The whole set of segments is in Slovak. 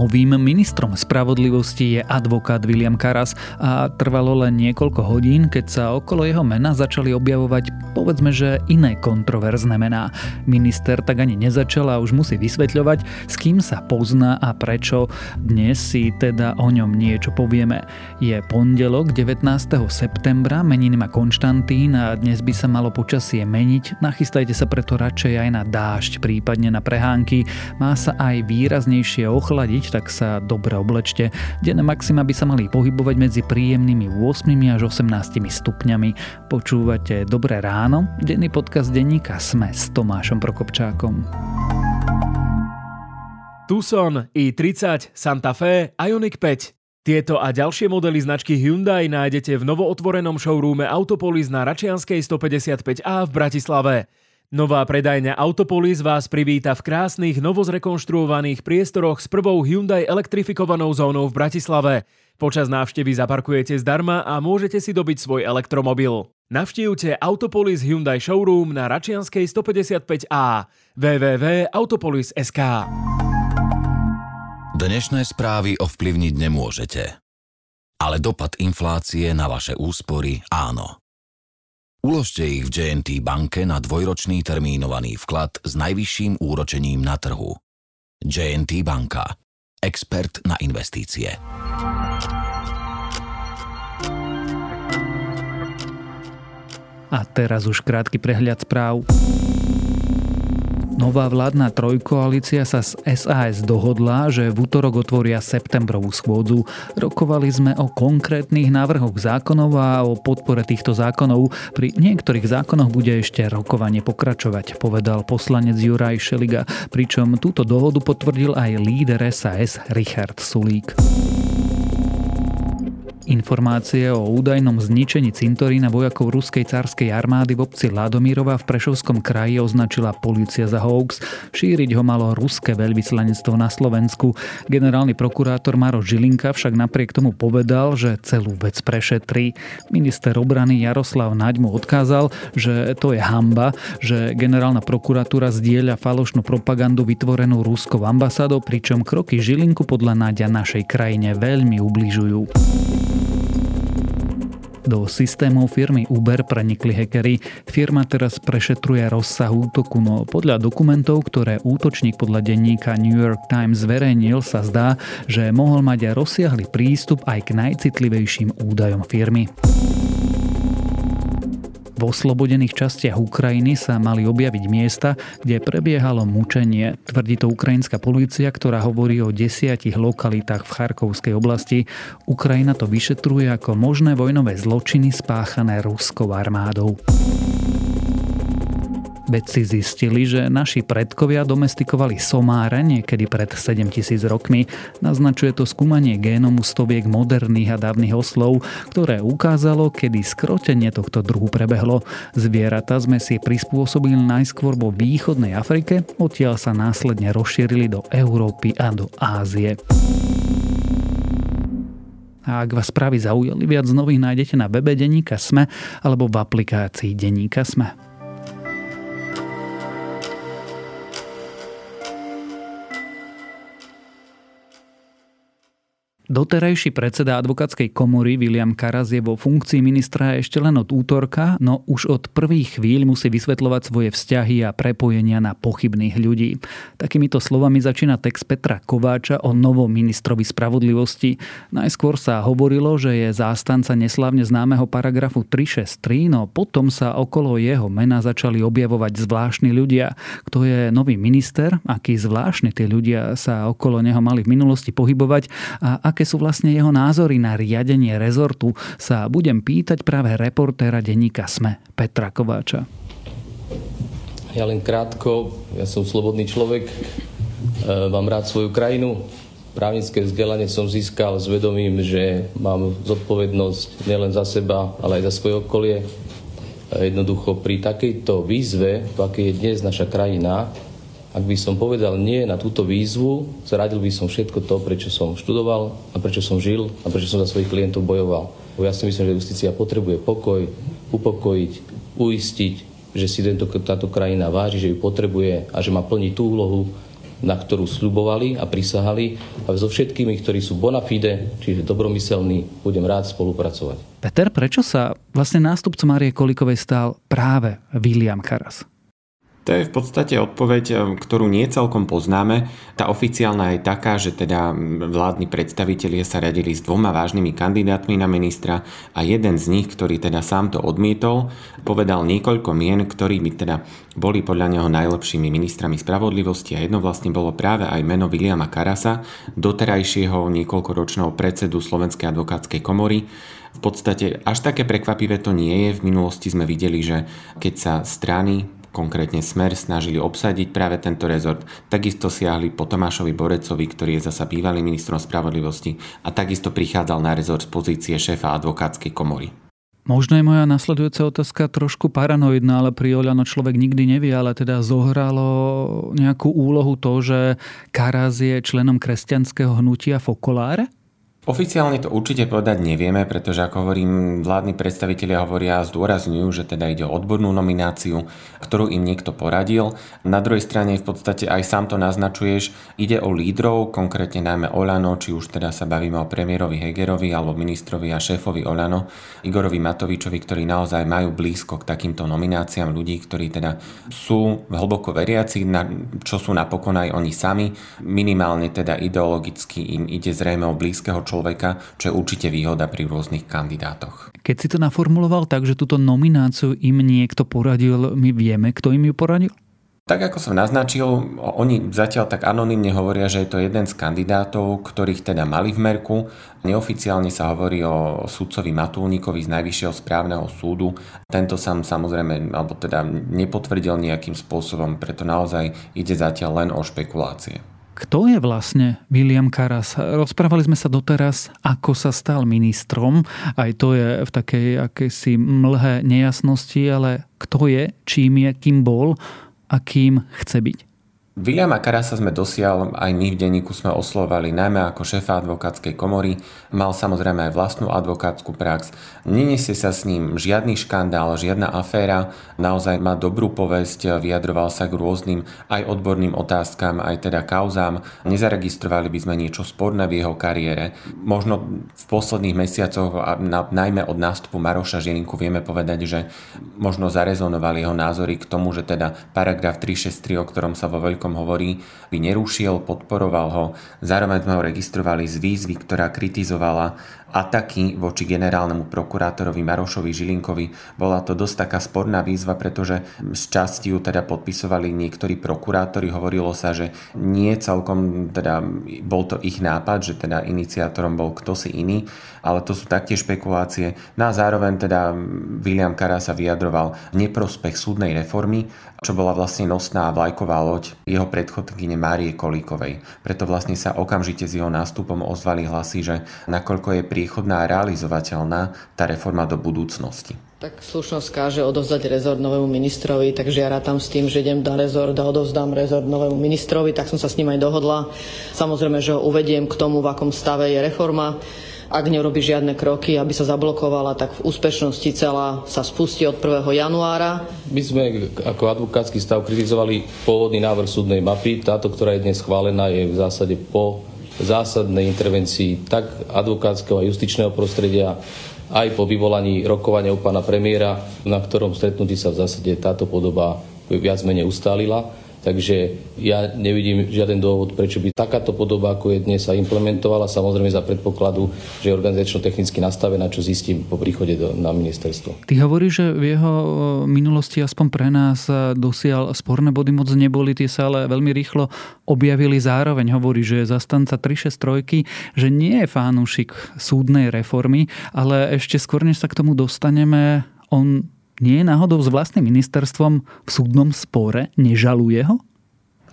Novým ministrom spravodlivosti je advokát William Karas a trvalo len niekoľko hodín, keď sa okolo jeho mena začali objavovať, povedzme, že iné kontroverzné mená. Minister tak ani nezačal a už musí vysvetľovať, s kým sa pozná a prečo. Dnes si teda o ňom niečo povieme. Je pondelok 19. septembra, meniny má Konštantín a dnes by sa malo počasie meniť. Nachystajte sa preto radšej aj na dážď, prípadne na prehánky. Má sa aj výraznejšie ochladiť, tak sa dobre oblečte. Denné maxima by sa mali pohybovať medzi príjemnými 8 až 18 stupňami. Počúvate Dobré ráno, denný podcast denníka SME s Tomášom Prokopčákom. Tucson, i30, Santa Fe, Ioniq 5. Tieto a ďalšie modely značky Hyundai nájdete v novootvorenom showroome Autopolis na Račianskej 155A v Bratislave. Nová predajňa Autopolis vás privíta v krásnych, novozrekonštruovaných priestoroch s prvou Hyundai elektrifikovanou zónou v Bratislave. Počas návštevy zaparkujete zdarma a môžete si dobiť svoj elektromobil. Navštívte Autopolis Hyundai Showroom na Račianskej 155A www.autopolis.sk. Dnešné správy ovplyvniť nemôžete, ale dopad inflácie na vaše úspory áno. Uložte ich v J&T banke na dvojročný termínovaný vklad s najvyšším úročením na trhu. J&T banka. Expert na investície. A teraz už krátky prehľad správ. Nová vládna trojkoalícia sa s SAS dohodla, že v utorok otvoria septembrovú schôdzu. Rokovali sme o konkrétnych návrhoch zákonov a o podpore týchto zákonov. Pri niektorých zákonoch bude ešte rokovanie pokračovať, povedal poslanec Juraj Šeliga, pričom túto dohodu potvrdil aj líder SAS Richard Sulík. Informácie o údajnom zničení cintorína vojakov ruskej carskej armády v obci Ladomírova v Prešovskom kraji označila polícia za hoax. Šíriť ho malo ruské veľvyslanectvo na Slovensku. Generálny prokurátor Maroš Žilinka však napriek tomu povedal, že celú vec prešetrí. Minister obrany Jaroslav Naď mu odkázal, že to je hanba, že generálna prokuratúra zdieľa falošnú propagandu vytvorenú ruskou ambasádou, pričom kroky Žilinku podľa Naďa našej krajine veľmi ubližujú. Do systémov firmy Uber prenikli hackeri. Firma teraz prešetruje rozsah útoku, no podľa dokumentov, ktoré útočník podľa denníka New York Times zverejnil, sa zdá, že mohol mať aj rozsiahly prístup aj k najcitlivejším údajom firmy. V oslobodených častiach Ukrajiny sa mali objaviť miesta, kde prebiehalo mučenie. Tvrdí to ukrajinská polícia, ktorá hovorí o 10 lokalitách v Charkovskej oblasti. Ukrajina to vyšetruje ako možné vojnové zločiny spáchané ruskou armádou. Vedci zistili, že naši predkovia domestikovali somára niekedy pred 7000 rokmi. Naznačuje to skúmanie génomu stoviek moderných a dávnych oslov, ktoré ukázalo, kedy skrotenie tohto druhu prebehlo. Zvieratá sme si prispôsobili najskôr vo východnej Afrike, odtiaľ sa následne rozšírili do Európy a do Ázie. A ak vás správy zaujali, viac nových nájdete na webe denníka SME alebo v aplikácii denníka SME. Doterajší predseda advokátskej komory William Karas je vo funkcii ministra ešte len od útorka, no už od prvých chvíľ musí vysvetľovať svoje vzťahy a prepojenia na pochybných ľudí. Takýmito slovami začína text Petra Kováča o novom ministrovi spravodlivosti. Najskôr sa hovorilo, že je zástanca neslávne známeho paragrafu 363, no potom sa okolo jeho mena začali objavovať zvláštni ľudia. Kto je nový minister, akí zvláštni tí ľudia sa okolo neho mali v minulosti pohybovať a aké sú vlastne jeho názory na riadenie rezortu, sa budem pýtať práve reportéra denníka SME Petra Kováča. Ja len krátko, ja som slobodný človek, mám rád svoju krajinu. Právnické vzdelanie som získal s vedomím, že mám zodpovednosť nielen za seba, ale aj za svoje okolie. Jednoducho pri takejto výzve, akej je dnes naša krajina, ak by som povedal nie na túto výzvu, zradil by som všetko to, prečo som študoval a prečo som žil a prečo som za svojich klientov bojoval. Ja si myslím, že justícia potrebuje pokoj, upokojiť, uistiť, že si táto krajina váži, že ju potrebuje a že má plniť tú úlohu, na ktorú sľubovali a prisahali, a so všetkými, ktorí sú bona fide, čiže dobromyselní, budem rád spolupracovať. Peter, prečo sa vlastne nástupcom Márie Kolíkovej stal práve Viliam Karas? To je v podstate odpoveď, ktorú nie celkom poznáme. Tá oficiálna je taká, že teda vládni predstavitelia sa radili s dvoma vážnymi kandidátmi na ministra a jeden z nich, ktorý teda sám to odmietol, povedal niekoľko mien, ktorí by teda boli podľa neho najlepšími ministrami spravodlivosti, a jedno vlastne bolo práve aj meno Viliama Karasa, doterajšieho niekoľkoročného predsedu Slovenskej advokátskej komory. V podstate až také prekvapivé to nie je. V minulosti sme videli, že keď sa strany, konkrétne Smer, snažili obsadiť práve tento rezort, takisto siahli po Tomášovi Borecovi, ktorý je zasa bývalý ministrom spravodlivosti a takisto prichádzal na rezort z pozície šéfa advokátskej komory. Možno je moja nasledujúca otázka trošku paranoidná, ale pri Oľano človek nikdy nevie, ale teda zohralo nejakú úlohu to, že Karas je členom kresťanského hnutia Fokolár? Oficiálne to určite povedať nevieme, pretože ako hovorím, vládni predstavitelia hovoria a zdôrazňujú, že teda ide o odbornú nomináciu, ktorú im niekto poradil. Na druhej strane v podstate aj sám to naznačuješ, ide o lídrov, konkrétne najmä Oľano, či už teda sa bavíme o premiérovi Hegerovi alebo ministrovi a šéfovi Oľano Igorovi Matovičovi, ktorí naozaj majú blízko k takýmto nomináciám ľudí, ktorí teda sú hlboko veriaci, čo sú napokon aj oni sami. Minimálne teda ideologicky im ide zrejme o blízkeho človeka, čo je určite výhoda pri rôznych kandidátoch. Keď si to naformuloval tak, že túto nomináciu im niekto poradil, my vieme, kto im ju poradil? Tak ako som naznačil, oni zatiaľ tak anonymne hovoria, že je to jeden z kandidátov, ktorých teda mali v merku. Neoficiálne sa hovorí o sudcovi Matulníkovi z Najvyššieho správneho súdu. Tento sám samozrejme, alebo teda nepotvrdil nejakým spôsobom, preto naozaj ide zatiaľ len o špekulácie. Kto je vlastne Viliam Karas? Rozprávali sme sa doteraz, ako sa stal ministrom. Aj to je v takej akejsi mlhe nejasnosti, ale kto je, čím je, kým bol a kým chce byť? Viliama Karasa sme dosiaľ, aj my v denníku sme oslovali najmä ako šéfa advokátskej komory, mal samozrejme aj vlastnú advokátsku prax, neniesie sa s ním žiadny škandál, žiadna aféra, naozaj má dobrú povesť, vyjadroval sa k rôznym aj odborným otázkam, aj teda kauzám, nezaregistrovali by sme niečo sporné v jeho kariére. Možno v posledných mesiacoch, najmä od nástupu Maroša Žienku, vieme povedať, že možno zarezonovali jeho názory k tomu, že teda paragraf 363, o ktorom sa vo hovorí, by nerušil, podporoval ho. Zároveň sme ho registrovali z výzvy, ktorá kritizovala ataky voči generálnemu prokurátorovi Marošovi Žilinkovi. Bola to dosť taká sporná výzva, pretože z časti ju teda podpisovali niektorí prokurátori. Hovorilo sa, že nie celkom, teda bol to ich nápad, že teda iniciátorom bol ktosi iný, ale to sú taktiež špekulácie. No a zároveň teda Viliam Karas sa vyjadroval v neprospech súdnej reformy, čo bola vlastne nosná vlajková loď jeho predchodkyne Márie Kolíkovej. Preto vlastne sa okamžite s jeho nástupom ozvali hlasy, že nakoľko je priechodná a realizovateľná tá reforma do budúcnosti. Tak slušnosť káže odovzdať rezort novému ministrovi, takže ja rátam s tým, že idem na rezort a odovzdám rezort novému ministrovi, tak som sa s ním aj dohodla. Samozrejme, že ho uvediem k tomu, v akom stave je reforma. Ak nerobí žiadne kroky, aby sa zablokovala, tak v úspešnosti celá sa spustí od 1. januára. My sme ako advokátsky stav kritizovali pôvodný návrh súdnej mapy. Táto, ktorá je dnes schválená, je v zásade po zásadnej intervencii tak advokátskeho a justičného prostredia, aj po vyvolaní rokovania u pána premiéra, na ktorom stretnutí sa v zásade táto podoba viac menej ustálila. Takže ja nevidím žiaden dôvod, prečo by takáto podoba, ako je dnes, sa implementovala, samozrejme za predpokladu, že je organizačno-technicky nastavená, čo zistím po príchode na ministerstvo. Ty hovoríš, že v jeho minulosti aspoň pre nás dosiaľ sporné body moc neboli, tie sa ale veľmi rýchlo objavili. Zároveň hovorí, že je zastanca 363, že nie je fanúšik súdnej reformy, ale ešte skôr, než sa k tomu dostaneme, on nie je náhodou s vlastným ministerstvom v súdnom spore? Nežaluje ho?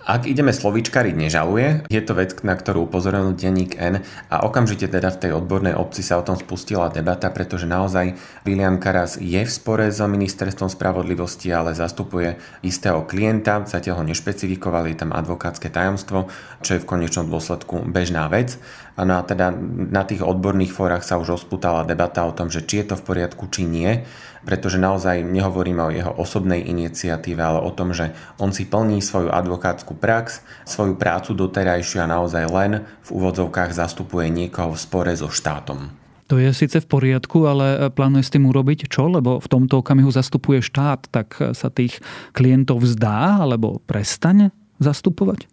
Ak ideme slovíčkariť, nežaluje. Je to vec, na ktorú upozoril denník N a okamžite teda v tej odbornej obci sa o tom spustila debata, pretože naozaj Viliam Karas je v spore so ministerstvom spravodlivosti, ale zastupuje istého klienta, zatiaľ ho nešpecifikovali, tam advokátske tajomstvo, čo je v konečnom dôsledku bežná vec. No a teda na tých odborných fórach sa už rozputala debata o tom, že či je to v poriadku, či nie, pretože naozaj nehovoríme o jeho osobnej iniciatíve, ale o tom, že on si plní svoju advokátsku prax. Svoju prácu doterajšia naozaj len v úvodzovkách zastupuje niekoho v spore so štátom. To je síce v poriadku, ale plánuje s tým urobiť čo? Lebo v tomto okamihu zastupuje štát, tak sa tých klientov vzdá alebo prestane zastupovať?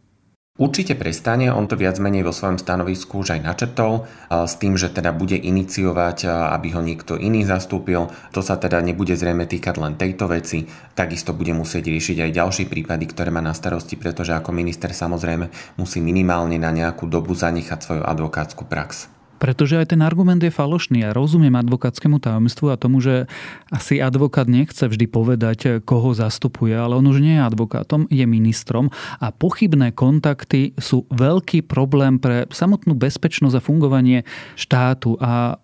Určite prestane, on to viac menej vo svojom stanovisku už aj načrtol, s tým, že teda bude iniciovať, aby ho niekto iný zastúpil. To sa teda nebude zrejme týkať len tejto veci, takisto bude musieť riešiť aj ďalšie prípady, ktoré má na starosti, pretože ako minister samozrejme musí minimálne na nejakú dobu zanechať svoju advokátsku prax. Pretože aj ten argument je falošný. Ja rozumiem advokátskému tajomstvu a tomu, že asi advokát nechce vždy povedať, koho zastupuje, ale on už nie je advokátom, je ministrom a pochybné kontakty sú veľký problém pre samotnú bezpečnosť a fungovanie štátu a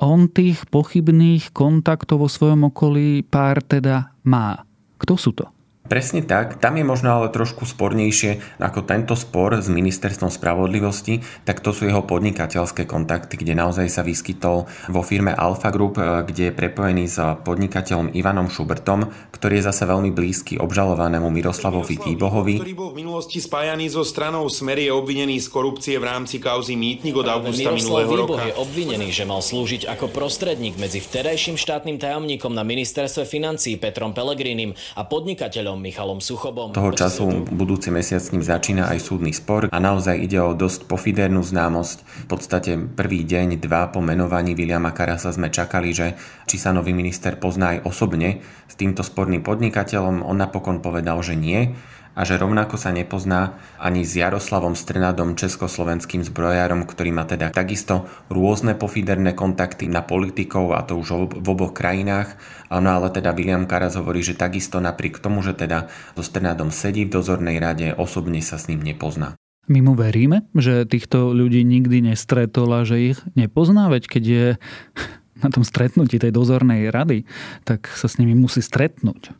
on tých pochybných kontaktov vo svojom okolí pár teda má. Kto sú to? Presne tak, tam je možno ale trošku spornejšie ako tento spor s ministerstvom spravodlivosti, tak to sú jeho podnikateľské kontakty, kde naozaj sa vyskytol vo firme Alfa Group, kde je prepojený s podnikateľom Ivanom Šubertom, ktorý je zase veľmi blízky obžalovanému Miroslavovi Tíbohovi. Ktorý bol v minulosti spájaný so stranou Smer, je obvinený z korupcie v rámci kauzy Mýtnik od augusta minulého roka. Miroslav Tíboh je obvinený, že mal slúžiť ako prostredník medzi vtedajším štátnym tajomníkom na ministerstve financií Petrom Pelegrínim a podnikateľom Michalom Suchobom. Toho času budúci mesiac s ním začína aj súdny spor a naozaj ide o dosť pofidérnu známosť. V podstate prvý deň, dva po menovaní Viliama Karasa sme čakali, že či sa nový minister pozná aj osobne s týmto sporným podnikateľom. On napokon povedal, že nie a že rovnako sa nepozná ani s Jaroslavom Strnadom, československým zbrojárom, ktorý má teda takisto rôzne pofiderné kontakty na politikov a to už v oboch krajinách. No ale teda Viliam Karas hovorí, že takisto napriek tomu, že teda so Strnadom sedí v dozornej rade, osobne sa s ním nepozná. My mu veríme, že týchto ľudí nikdy nestretol a že ich nepozná, veď keď je na tom stretnutí tej dozornej rady, tak sa s nimi musí stretnúť.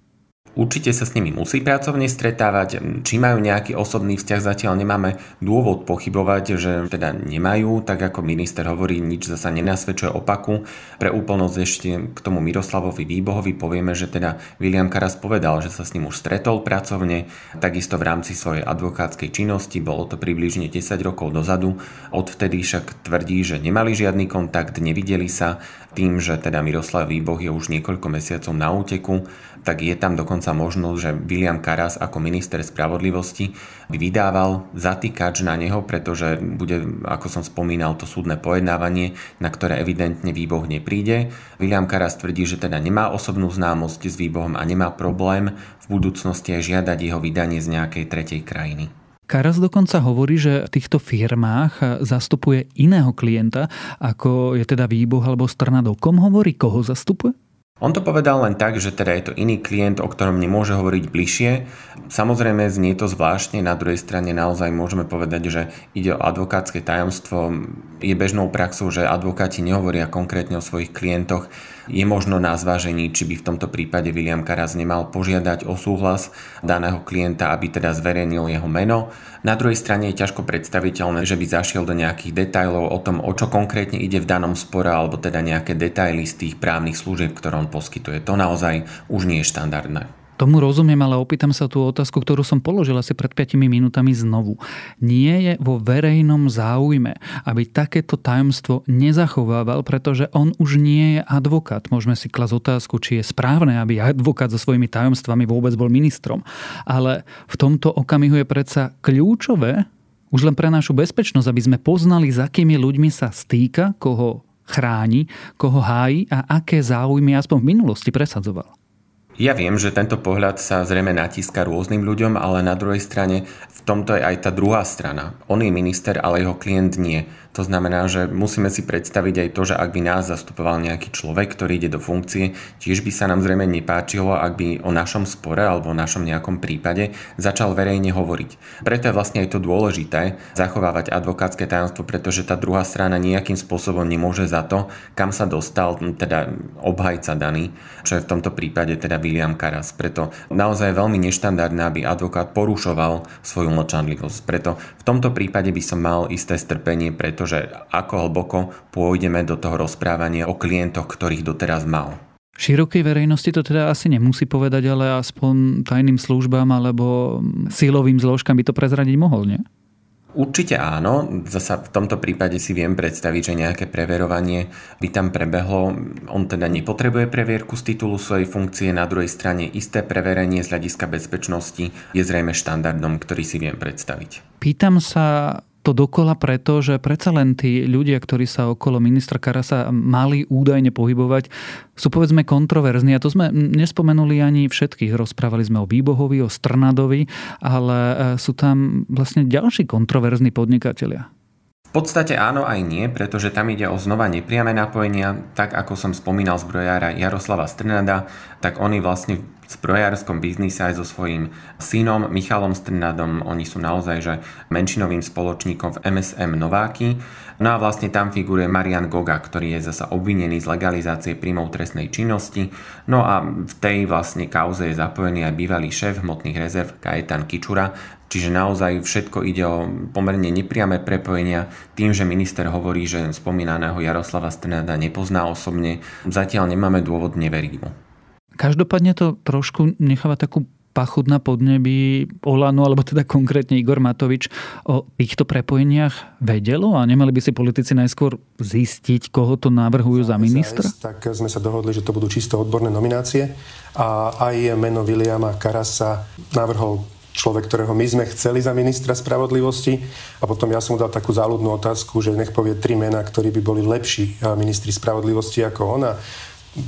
Určite sa s nimi musí pracovne stretávať, či majú nejaký osobný vzťah, zatiaľ nemáme dôvod pochybovať, že teda nemajú, tak ako minister hovorí, nič zasa nenasvedčuje opaku. Pre úplnosť ešte k tomu Miroslavovi Tíbohovi povieme, že teda Viliam Karas povedal, že sa s ním už stretol pracovne, takisto v rámci svojej advokátskej činnosti, bolo to približne 10 rokov dozadu, odvtedy však tvrdí, že nemali žiadny kontakt, nevideli sa, tým, že teda Miroslav Tíboh je už niekoľko mesiacov na úteku, tak je tam dokonca možnosť, že Viliam Karas ako minister spravodlivosti vydával zatýkač na neho, pretože bude, ako som spomínal, to súdne pojednávanie, na ktoré evidentne Tíboh nepríde. Viliam Karas tvrdí, že teda nemá osobnú známosť s Tíbohom a nemá problém v budúcnosti aj žiadať jeho vydanie z nejakej tretej krajiny. Karas dokonca hovorí, že v týchto firmách zastupuje iného klienta, ako je teda Tíboh alebo Strnadov. Kom hovorí, koho zastupuje? On to povedal len tak, že teda je to iný klient, o ktorom nemôže hovoriť bližšie. Samozrejme znie to zvláštne, na druhej strane naozaj môžeme povedať, že ide o advokátske tajomstvo. Je bežnou praxou, že advokáti nehovoria konkrétne o svojich klientoch. Je možno na zvážení, či by v tomto prípade Viliam Karas nemal požiadať o súhlas daného klienta, aby teda zverejnil jeho meno. Na druhej strane je ťažko predstaviteľné, že by zašiel do nejakých detailov o tom, o čo konkrétne ide v danom spore, alebo teda nejaké detaily z tých právnych služieb, ktoré on poskytuje. To naozaj už nie je štandardné. Tomu rozumiem, ale opýtam sa tú otázku, ktorú som položil asi pred 5 minútami znovu. Nie je vo verejnom záujme, aby takéto tajomstvo nezachovával, pretože on už nie je advokát. Môžeme si klasť otázku, či je správne, aby advokát so svojimi tajomstvami vôbec bol ministrom. Ale v tomto okamihu je predsa kľúčové, už len pre našu bezpečnosť, aby sme poznali, s akými ľuďmi sa stýka, koho chráni, koho hájí a aké záujmy aspoň v minulosti presadzoval. Ja viem, že tento pohľad sa zrejme natíska rôznym ľuďom, ale na druhej strane v tomto je aj tá druhá strana. On je minister, ale jeho klient nie. To znamená, že musíme si predstaviť aj to, že ak by nás zastupoval nejaký človek, ktorý ide do funkcie, tiež by sa nám zrejme nepáčilo, ak by o našom spore alebo o našom nejakom prípade začal verejne hovoriť. Preto je vlastne aj to dôležité zachovávať advokátske tajomstvo, pretože tá druhá strana nejakým spôsobom nemôže za to, kam sa dostal teda obhajca daný, čo je v tomto prípade teda Viliam Karas. Preto naozaj veľmi neštandardné, aby advokát porušoval svoju mlčanlivosť. Preto v tomto prípade by som mal isté strpenie, pretože ako hlboko pôjdeme do toho rozprávania o klientoch, ktorých doteraz mal. Širokej verejnosti to teda asi nemusí povedať, ale aspoň tajným službám alebo silovým zložkám by to prezradiť mohol, nie? Určite áno. Zasa v tomto prípade si viem predstaviť, že nejaké preverovanie by tam prebehlo. On teda nepotrebuje previerku z titulu svojej funkcie. Na druhej strane isté preverenie z hľadiska bezpečnosti je zrejme štandardom, ktorý si viem predstaviť. Pýtam sa to dokola preto, že predsa len tí ľudia, ktorí sa okolo ministra Karasa mali údajne pohybovať, sú povedzme kontroverzní. A to sme nespomenuli ani všetkých. Rozprávali sme o Výbohovi, o Strnadovi, ale sú tam vlastne ďalší kontroverzní podnikatelia. V podstate áno aj nie, pretože tam ide o znova nepriame napojenia. Tak ako som spomínal zbrojára Jaroslava Strnada, tak oni vlastne v zbrojárskom biznise aj so svojím synom Michalom Strnadom, oni sú naozaj že menšinovým spoločníkom v MSM Nováky. No a vlastne tam figuruje Marian Goga, ktorý je zasa obvinený z legalizácie príjmov trestnej činnosti. No a v tej vlastne kauze je zapojený aj bývalý šéf hmotných rezerv Kajetan Kičura. Čiže naozaj všetko ide o pomerne nepriame prepojenia tým, že minister hovorí, že spomínaného Jaroslava Strnada nepozná osobne. Zatiaľ nemáme dôvod neveriť mu. Každopádne to trošku necháva takú pachuť na podnebí Olano, alebo teda konkrétne Igor Matovič o týchto prepojeniach vedelo a nemali by si politici najskôr zistiť, koho to navrhujú za ministra? Tak sme sa dohodli, že to budú čisto odborné nominácie a aj meno Viliama Karasa navrhol človek, ktorého my sme chceli za ministra spravodlivosti a potom ja som mu dal takú záľudnú otázku, že nech povie 3 mená, ktorí by boli lepší ministri spravodlivosti ako ona.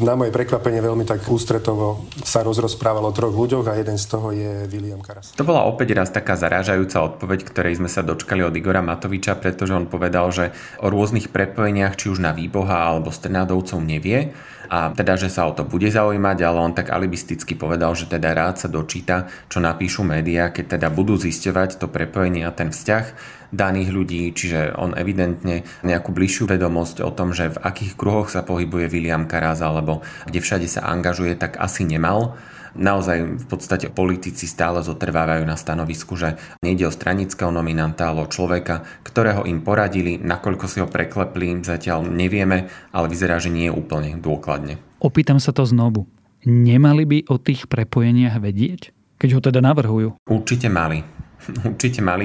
Na moje prekvapenie veľmi tak ústretovo sa rozprávalo o 3 ľuďoch a jeden z toho je Viliam Karas. To bola opäť raz taká zarážajúca odpoveď, ktorej sme sa dočkali od Igora Matoviča, pretože on povedal, že o rôznych prepojeniach či už na Výboha alebo Strnadovcov nevie a teda, že sa o to bude zaujímať, ale on tak alibisticky povedal, že teda rád sa dočíta, čo napíšu médiá, keď teda budú zisťovať to prepojenie a ten vzťah daných ľudí, čiže on evidentne nejakú bližšiu vedomosť o tom, že v akých kruhoch sa pohybuje Viliam Karas alebo kde všade sa angažuje, tak asi nemal. Naozaj v podstate politici stále zotrvávajú na stanovisku, že nejde o stranického nominanta, ale o človeka, ktorého im poradili, nakoľko si ho preklepli, zatiaľ nevieme, ale vyzerá, že nie je úplne dôkladne. Opýtam sa to znovu. Nemali by o tých prepojeniach vedieť, keď ho teda navrhujú? Určite mali,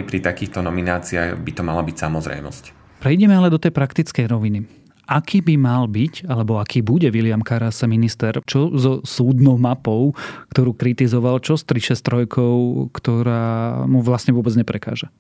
pri takýchto nomináciách by to mala byť samozrejmosť. Prejdeme ale do tej praktickej roviny. Aký by mal byť, alebo aký bude Viliam Karas minister? Čo so súdnou mapou, ktorú kritizoval? Čo s 363, ktorá mu vlastne vôbec neprekáže?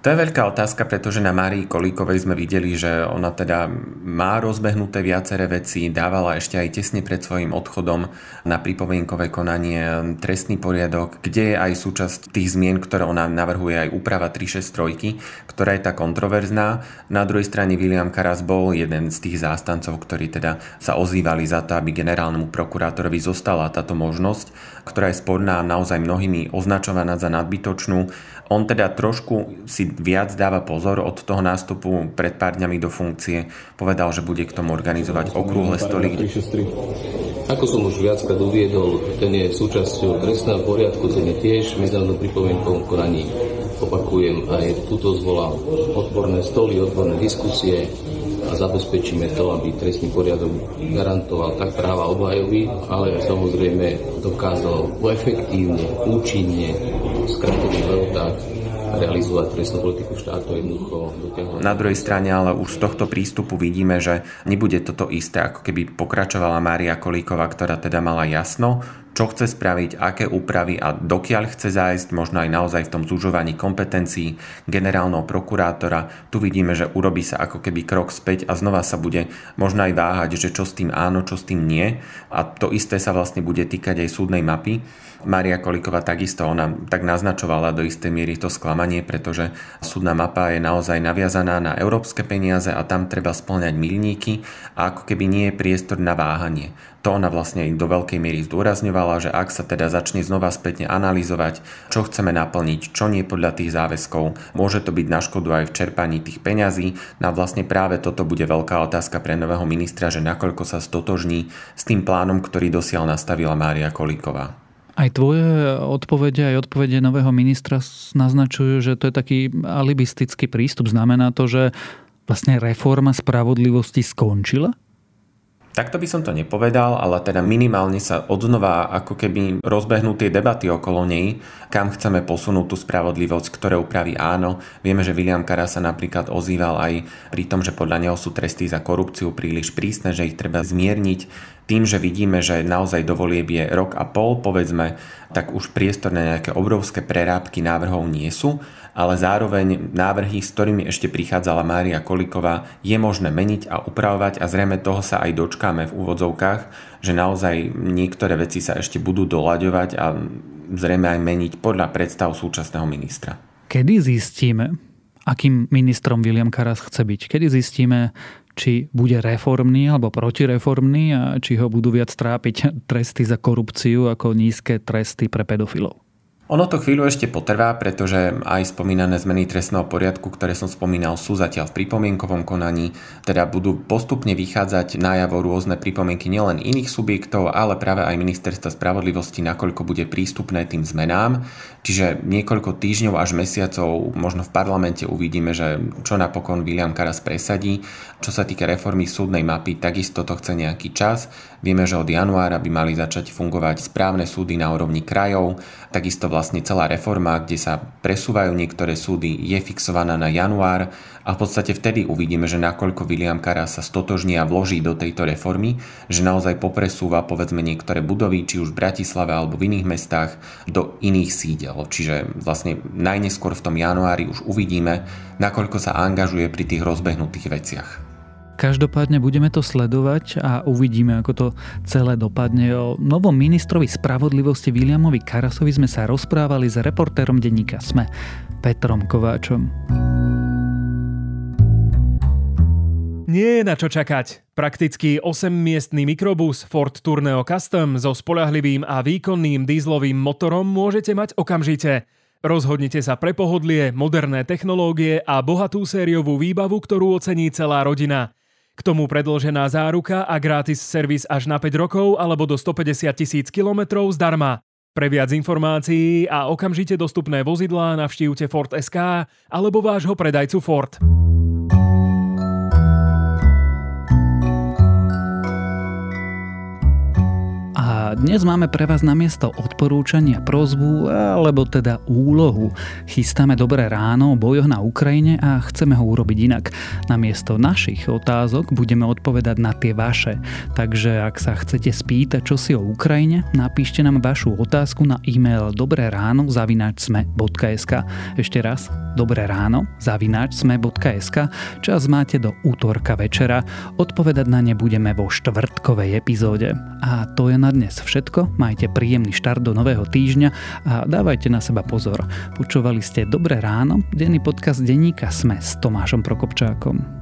To je veľká otázka, pretože na Márii Kolíkovej sme videli, že ona teda má rozbehnuté viaceré veci, dávala ešte aj tesne pred svojím odchodom na pripomienkové konanie trestný poriadok, kde je aj súčasť tých zmien, ktoré ona navrhuje aj úprava 363, ktorá je tá kontroverzná. Na druhej strane Viliam Karas bol jeden z tých zástancov, ktorí teda sa ozývali za to, aby generálnemu prokurátorovi zostala táto možnosť, ktorá je sporná naozaj mnohými označovaná za nadbytočnú. On teda trošku si viac dáva pozor od toho nástupu pred pár dňami do funkcie. Povedal, že bude k tomu organizovať okrúhle stoly. Ako som už viackrát uviedol, ten je súčasťou trestného poriadku, ten je tiež v medzinárodnom pripomienkovom konaní. Opakujem, aj túto zvolám odborné stoly, odborné diskusie a zabezpečíme to, aby trestný poriadok garantoval tak práva obhajoby, ale samozrejme dokázal efektívne, účinne, skrátený lehotách realizovať trestnú politiku štátu jednoducho dotiahnuť. Na druhej strane ale už z tohto prístupu vidíme, že nebude toto isté, ako keby pokračovala Mária Kolíková, ktorá teda mala jasno, čo chce spraviť, aké úpravy a dokiaľ chce zájsť, možno aj naozaj v tom zužovaní kompetencií generálneho prokurátora. Tu vidíme, že urobí sa ako keby krok späť a znova sa bude možno aj váhať, že čo s tým áno, čo s tým nie. A to isté sa vlastne bude týkať aj súdnej mapy. Mária Kolíková takisto, ona tak naznačovala do istej miery to sklamanie, pretože súdna mapa je naozaj naviazaná na európske peniaze a tam treba spĺňať milníky a ako keby nie je priestor na váhanie. To ona vlastne do veľkej miery zdôrazňovala, že ak sa teda začne znova spätne analyzovať, čo chceme naplniť, čo nie podľa tých záväzkov, môže to byť na škodu aj v čerpaní tých peňazí. No a vlastne práve toto bude veľká otázka pre nového ministra, že nakoľko sa stotožní s tým plánom, ktorý dosiaľ nastavila Mária Kolíková. Aj tvoje odpovede, aj odpovede nového ministra naznačujú, že to je taký alibistický prístup. Znamená to, že vlastne reforma spravodlivosti skončila? Takto by som to nepovedal, ale teda minimálne sa odnova ako keby rozbehnú tie debaty okolo nej, kam chceme posunúť tú spravodlivosť, ktoré upraví áno. Vieme, že William Kara sa napríklad ozýval aj pri tom, že podľa neho sú tresty za korupciu príliš prísne, že ich treba zmierniť. Tým, že vidíme, že naozaj do volieb je rok a pol, povedzme, tak už priestor na nejaké obrovské prerábky návrhov nie sú, ale zároveň návrhy, s ktorými ešte prichádzala Mária Kolíková, je možné meniť a upravovať a zrejme toho sa aj dočkáme v úvodzovkách, že naozaj niektoré veci sa ešte budú doľaďovať a zrejme aj meniť podľa predstav súčasného ministra. Kedy zistíme, akým ministrom William Karas chce byť? Kedy zistíme, či bude reformný alebo protireformný a či ho budú viac trápiť tresty za korupciu ako nízke tresty pre pedofilov? Ono to chvíľu ešte potrvá, pretože aj spomínané zmeny trestného poriadku, ktoré som spomínal, sú zatiaľ v pripomienkovom konaní, teda budú postupne vychádzať najavo rôzne pripomienky nielen iných subjektov, ale práve aj Ministerstva spravodlivosti, nakoľko bude prístupné tým zmenám. Čiže niekoľko týždňov až mesiacov možno v parlamente uvidíme, že čo napokon William Karas presadí. Čo sa týka reformy súdnej mapy, takisto to chce nejaký čas. Vieme, že od januára by mali začať fungovať správne súdy na úrovni krajov, takisto vlastne celá reforma, kde sa presúvajú niektoré súdy, je fixovaná na január a v podstate vtedy uvidíme, že nakoľko William Karas sa stotožní a vloží do tejto reformy, že naozaj popresúva povedzme niektoré budovy, či už v Bratislave alebo v iných mestách, do iných sídel. Čiže vlastne najneskôr v tom januári už uvidíme, nakoľko sa angažuje pri tých rozbehnutých veciach. Každopádne budeme to sledovať a uvidíme, ako to celé dopadne. O novom ministrovi spravodlivosti Williamovi Karasovi sme sa rozprávali s reportérom denníka SME Petrom Kováčom. Nie je na čo čakať. Prakticky 8-miestny mikrobus Ford Tourneo Custom so spoľahlivým a výkonným dieselovým motorom môžete mať okamžite. Rozhodnite sa pre pohodlie, moderné technológie a bohatú sériovú výbavu, ktorú ocení celá rodina. K tomu predĺžená záruka a gratis servis až na 5 rokov alebo do 150 000 kilometrov zdarma. Pre viac informácií a okamžite dostupné vozidlá navštívte Ford.sk alebo vášho predajcu Ford. A dnes máme pre vás namiesto odporúčania prosbu, alebo teda úlohu. Chystáme Dobré ráno o bojoch na Ukrajine a chceme ho urobiť inak. Namiesto našich otázok budeme odpovedať na tie vaše. Takže ak sa chcete spýtať, čo si o Ukrajine, napíšte nám vašu otázku na e-mail dobrerano@sme.sk. Ešte raz, dobrerano@sme.sk. Čas máte do útorka večera. Odpovedať na ne budeme vo štvrtkovej epizóde. A to je na dnes všetko, majte príjemný štart do nového týždňa a dávajte na seba pozor. Počúvali ste Dobré ráno, denný podcast denníka SME s Tomášom Prokopčákom.